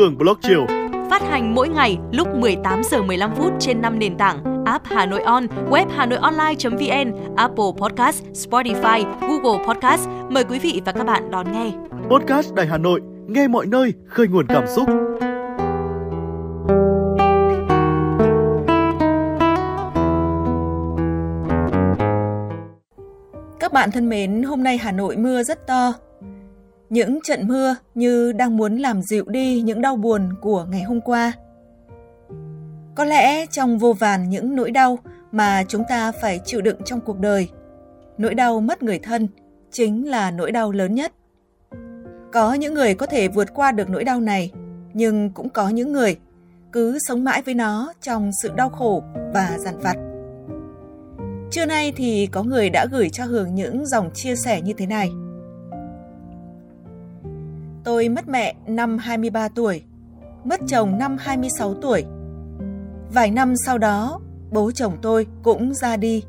hưởng blog chiều. Phát hành mỗi ngày lúc 18 giờ 15 phút trên 5 nền tảng: app Hà Nội On, web hanoionline.vn, Apple Podcast, Spotify, Google Podcast. Mời quý vị và các bạn đón nghe. Podcast Đài Hà Nội, nghe mọi nơi, khơi nguồn cảm xúc. Các bạn thân mến, hôm nay Hà Nội mưa rất to. Những trận mưa như đang muốn làm dịu đi những đau buồn của ngày hôm qua. Có lẽ trong vô vàn những nỗi đau mà chúng ta phải chịu đựng trong cuộc đời, nỗi đau mất người thân chính là nỗi đau lớn nhất. Có những người có thể vượt qua được nỗi đau này, nhưng cũng có những người cứ sống mãi với nó trong sự đau khổ và dằn vặt. Trưa nay thì có người đã gửi cho Hường những dòng chia sẻ như thế này. Tôi mất mẹ năm 23 tuổi, mất chồng năm 26 tuổi. Vài năm sau đó, bố chồng tôi cũng ra đi.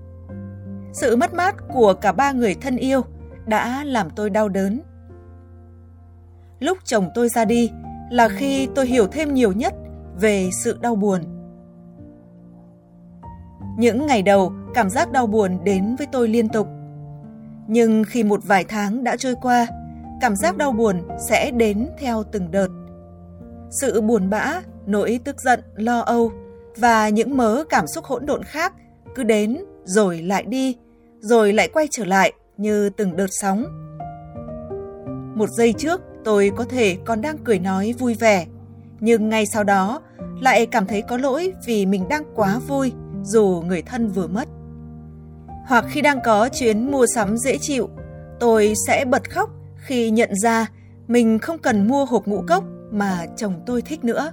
Sự mất mát của cả ba người thân yêu đã làm tôi đau đớn. Lúc chồng tôi ra đi là khi tôi hiểu thêm nhiều nhất về sự đau buồn. Những ngày đầu, cảm giác đau buồn đến với tôi liên tục. Nhưng khi một vài tháng đã trôi qua, cảm giác đau buồn sẽ đến theo từng đợt. Sự buồn bã, nỗi tức giận, lo âu và những mớ cảm xúc hỗn độn khác cứ đến rồi lại đi, rồi lại quay trở lại như từng đợt sóng. Một giây trước, tôi có thể còn đang cười nói vui vẻ, nhưng ngay sau đó lại cảm thấy có lỗi vì mình đang quá vui dù người thân vừa mất. Hoặc khi đang có chuyến mua sắm dễ chịu, tôi sẽ bật khóc khi nhận ra mình không cần mua hộp ngũ cốc mà chồng tôi thích nữa.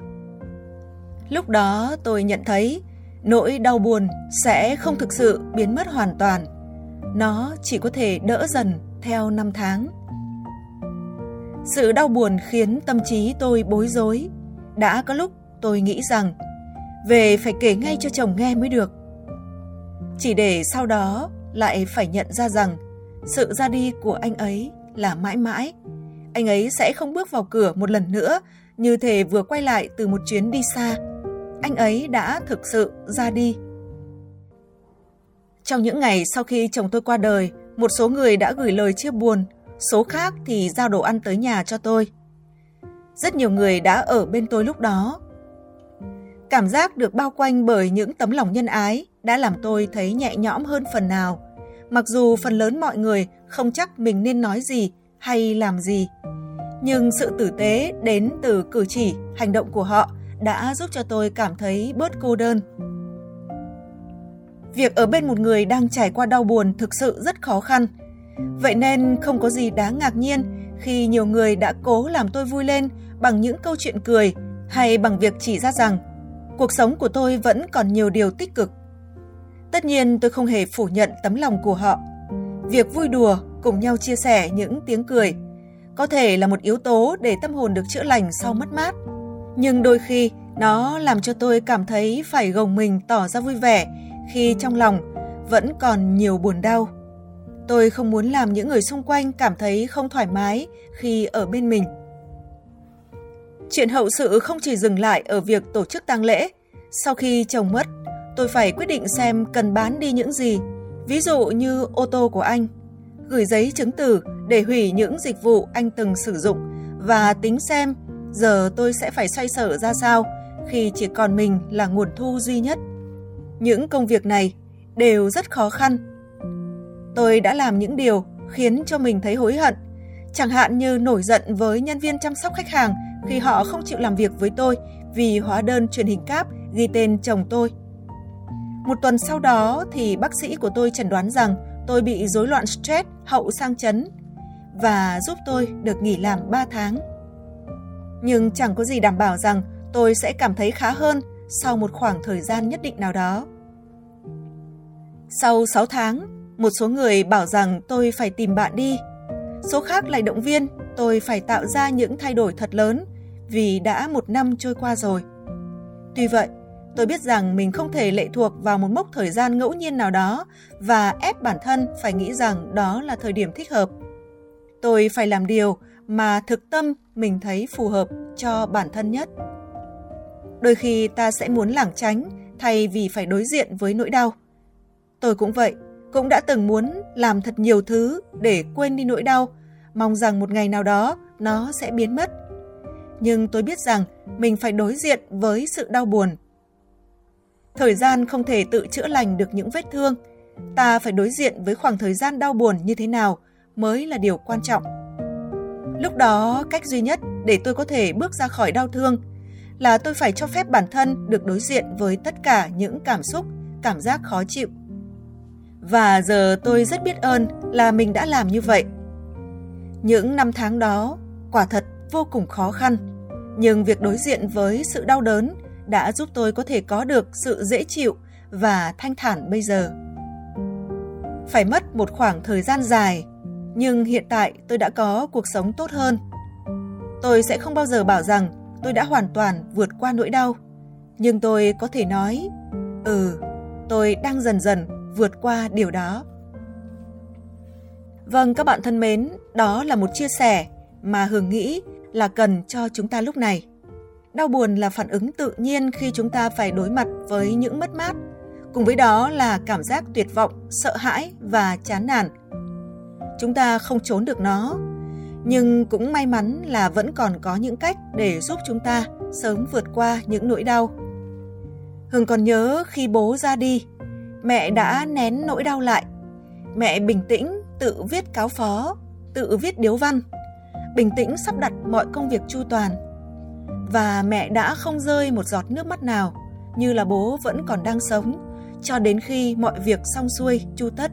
Lúc đó tôi nhận thấy nỗi đau buồn sẽ không thực sự biến mất hoàn toàn. Nó chỉ có thể đỡ dần theo năm tháng. Sự đau buồn khiến tâm trí tôi bối rối. Đã có lúc tôi nghĩ rằng về phải kể ngay cho chồng nghe mới được. Chỉ để sau đó lại phải nhận ra rằng sự ra đi của anh ấy là mãi mãi. Anh ấy sẽ không bước vào cửa một lần nữa, như thể vừa quay lại từ một chuyến đi xa. Anh ấy đã thực sự ra đi. Trong những ngày sau khi chồng tôi qua đời, một số người đã gửi lời chia buồn, số khác thì giao đồ ăn tới nhà cho tôi. Rất nhiều người đã ở bên tôi lúc đó. Cảm giác được bao quanh bởi những tấm lòng nhân ái đã làm tôi thấy nhẹ nhõm hơn phần nào. Mặc dù phần lớn mọi người không chắc mình nên nói gì hay làm gì, nhưng sự tử tế đến từ cử chỉ, hành động của họ đã giúp cho tôi cảm thấy bớt cô đơn. Việc ở bên một người đang trải qua đau buồn thực sự rất khó khăn. Vậy nên không có gì đáng ngạc nhiên khi nhiều người đã cố làm tôi vui lên bằng những câu chuyện cười hay bằng việc chỉ ra rằng cuộc sống của tôi vẫn còn nhiều điều tích cực. Tất nhiên tôi không hề phủ nhận tấm lòng của họ. Việc vui đùa, cùng nhau chia sẻ những tiếng cười có thể là một yếu tố để tâm hồn được chữa lành sau mất mát. Nhưng đôi khi nó làm cho tôi cảm thấy phải gồng mình tỏ ra vui vẻ khi trong lòng vẫn còn nhiều buồn đau. Tôi không muốn làm những người xung quanh cảm thấy không thoải mái khi ở bên mình. Chuyện hậu sự không chỉ dừng lại ở việc tổ chức tang lễ. Sau khi chồng mất, tôi phải quyết định xem cần bán đi những gì, ví dụ như ô tô của anh, gửi giấy chứng từ để hủy những dịch vụ anh từng sử dụng và tính xem giờ tôi sẽ phải xoay sở ra sao khi chỉ còn mình là nguồn thu duy nhất. Những công việc này đều rất khó khăn. Tôi đã làm những điều khiến cho mình thấy hối hận, chẳng hạn như nổi giận với nhân viên chăm sóc khách hàng khi họ không chịu làm việc với tôi vì hóa đơn truyền hình cáp ghi tên chồng tôi. Một tuần sau đó thì bác sĩ của tôi chẩn đoán rằng tôi bị rối loạn stress hậu sang chấn và giúp tôi được nghỉ làm 3 tháng. Nhưng chẳng có gì đảm bảo rằng tôi sẽ cảm thấy khá hơn sau một khoảng thời gian nhất định nào đó. Sau 6 tháng, một số người bảo rằng tôi phải tìm bạn đi. Số khác lại động viên tôi phải tạo ra những thay đổi thật lớn vì đã một năm trôi qua rồi. Tuy vậy, tôi biết rằng mình không thể lệ thuộc vào một mốc thời gian ngẫu nhiên nào đó và ép bản thân phải nghĩ rằng đó là thời điểm thích hợp. Tôi phải làm điều mà thực tâm mình thấy phù hợp cho bản thân nhất. Đôi khi ta sẽ muốn lảng tránh thay vì phải đối diện với nỗi đau. Tôi cũng vậy, cũng đã từng muốn làm thật nhiều thứ để quên đi nỗi đau, mong rằng một ngày nào đó nó sẽ biến mất. Nhưng tôi biết rằng mình phải đối diện với sự đau buồn. Thời gian không thể tự chữa lành được những vết thương. Ta phải đối diện với khoảng thời gian đau buồn như thế nào mới là điều quan trọng. Lúc đó, cách duy nhất để tôi có thể bước ra khỏi đau thương là tôi phải cho phép bản thân được đối diện với tất cả những cảm xúc, cảm giác khó chịu. Và giờ tôi rất biết ơn là mình đã làm như vậy. Những năm tháng đó, quả thật vô cùng khó khăn. Nhưng việc đối diện với sự đau đớn đã giúp tôi có thể có được sự dễ chịu và thanh thản bây giờ. Phải mất một khoảng thời gian dài, nhưng hiện tại tôi đã có cuộc sống tốt hơn. Tôi sẽ không bao giờ bảo rằng tôi đã hoàn toàn vượt qua nỗi đau. Nhưng tôi có thể nói, tôi đang dần dần vượt qua điều đó. Vâng, các bạn thân mến, đó là một chia sẻ mà Hường nghĩ là cần cho chúng ta lúc này. Đau buồn là phản ứng tự nhiên khi chúng ta phải đối mặt với những mất mát. Cùng với đó là cảm giác tuyệt vọng, sợ hãi và chán nản. Chúng ta không trốn được nó, nhưng cũng may mắn là vẫn còn có những cách để giúp chúng ta sớm vượt qua những nỗi đau. Hường còn nhớ khi bố ra đi, mẹ đã nén nỗi đau lại. Mẹ bình tĩnh tự viết cáo phó, tự viết điếu văn, bình tĩnh sắp đặt mọi công việc chu toàn. Và mẹ đã không rơi một giọt nước mắt nào, như là bố vẫn còn đang sống, cho đến khi mọi việc xong xuôi, chu tất.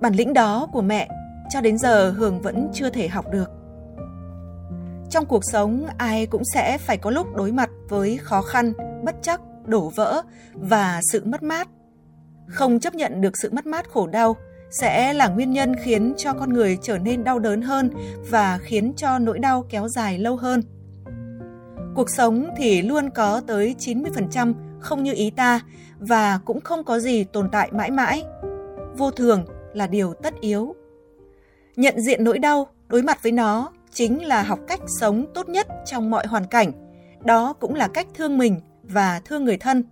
Bản lĩnh đó của mẹ cho đến giờ Hường vẫn chưa thể học được. Trong cuộc sống, ai cũng sẽ phải có lúc đối mặt với khó khăn, bất chắc, đổ vỡ và sự mất mát. Không chấp nhận được sự mất mát khổ đau sẽ là nguyên nhân khiến cho con người trở nên đau đớn hơn và khiến cho nỗi đau kéo dài lâu hơn. Cuộc sống thì luôn có tới 90% không như ý ta và cũng không có gì tồn tại mãi mãi. Vô thường là điều tất yếu. Nhận diện nỗi đau, đối mặt với nó chính là học cách sống tốt nhất trong mọi hoàn cảnh. Đó cũng là cách thương mình và thương người thân.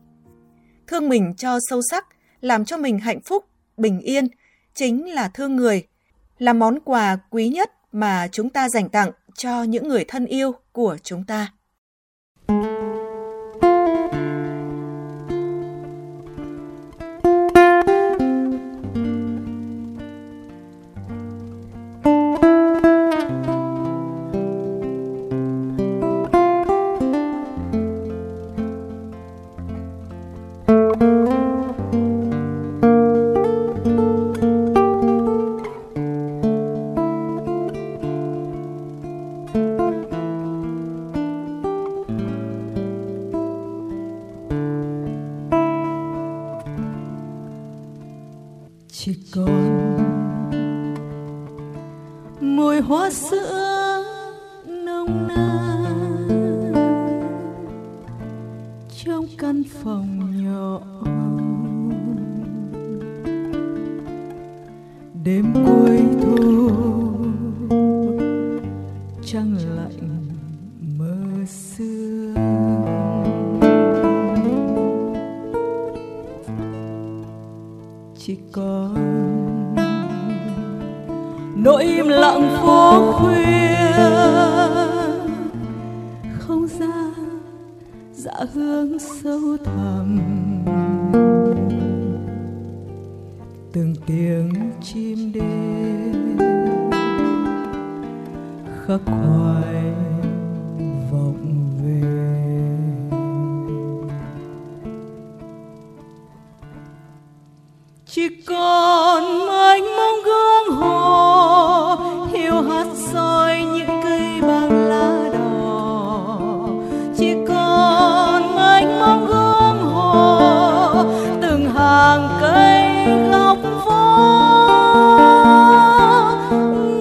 Thương mình cho sâu sắc, làm cho mình hạnh phúc, bình yên, chính là thương người, là món quà quý nhất mà chúng ta dành tặng cho những người thân yêu của chúng ta. Chỉ còn mùi hoa sữa nồng nàn trong căn phòng nhỏ. Đêm cuối thu trăng lạnh mơ sương. Chỉ còn nỗi im lặng phố khuya, không gian dạ hương sâu thẳm, từng tiếng chim đêm khắc khoải vọng về. Chỉ còn mênh mông gương hồ hiu hắt soi những cây bằng lá đỏ. Chỉ còn mênh mông gương hồ từng hàng cây góc phố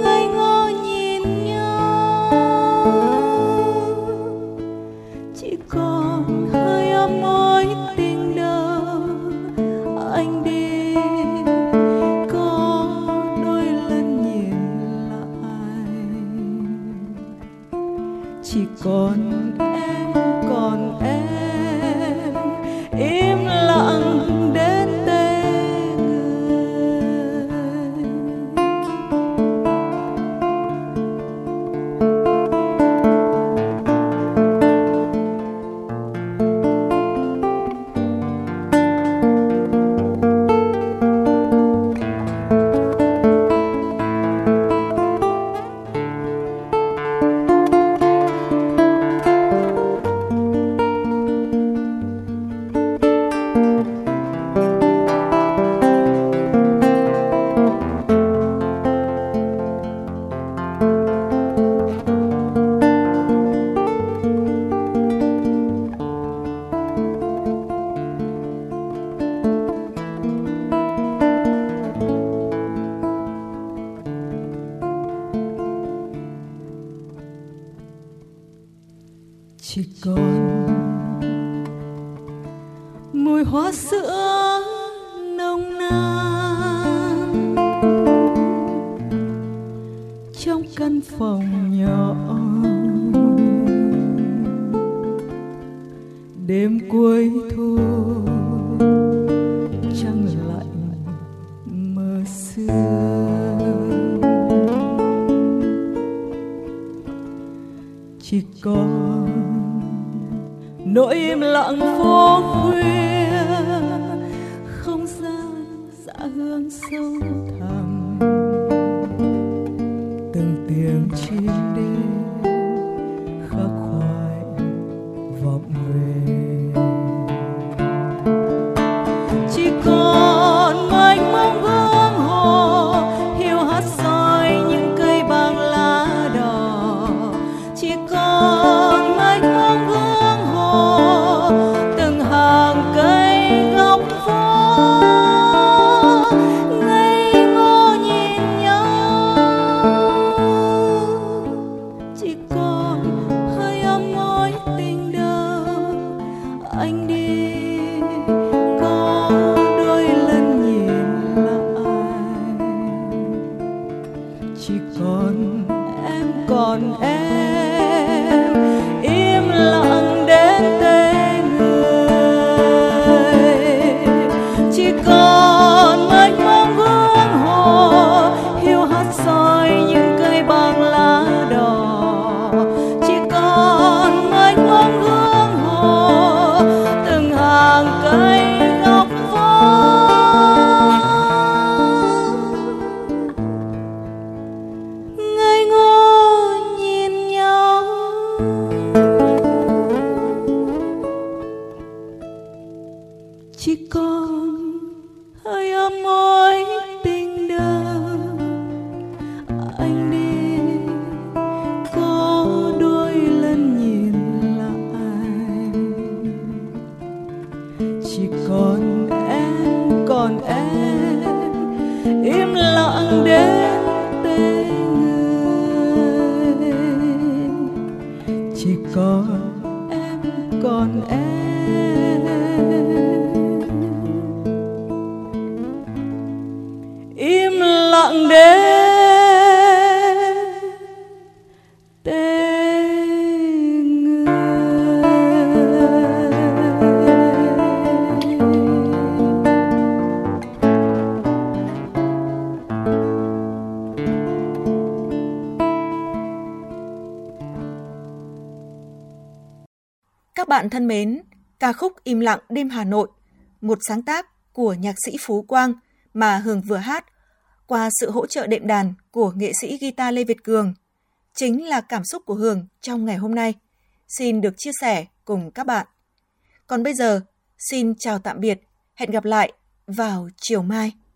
ngây ngô nhìn nhau. Chỉ còn hơi ấm mối tình đầu anh đi. mùi hoa sữa nồng nàn trong căn phòng nhỏ. Đêm cuối thu trăng lạnh mờ sương, chỉ còn nỗi im lặng phố khuya, không gian dã hương sâu thẳm, từng tiếng chim đêm khắc khoải vọng về. Chỉ còn mênh mông hương hồ, hiu hắt soi những cây bằng lá đỏ. Chỉ còn mênh mông hương hồ, từng hàng cây góc phố ngây ngô nhìn nhau. Chỉ còn hơi ấm môi tình đầu anh đi. Còn em im lặng đến tên người. Chỉ còn mênh mông hương hồ, hiu hắt soi những cây bằng lá đỏ. Chỉ còn mênh mông hương hồ, từng hàng cây góc phố ngây ngô. Chỉ còn hơi ấm môi tình đầu anh đi, có đôi lần nhìn lại. Chỉ còn em, còn em im lặng đến tên người. Chỉ còn em, còn em lặng đến tên người. Các bạn thân mến, ca khúc Im lặng đêm Hà Nội, một sáng tác của nhạc sĩ Phú Quang mà Hường vừa hát, qua sự hỗ trợ đệm đàn của nghệ sĩ guitar Lê Việt Cường, chính là cảm xúc của Hường trong ngày hôm nay, xin được chia sẻ cùng các bạn. Còn bây giờ, xin chào tạm biệt, hẹn gặp lại vào chiều mai.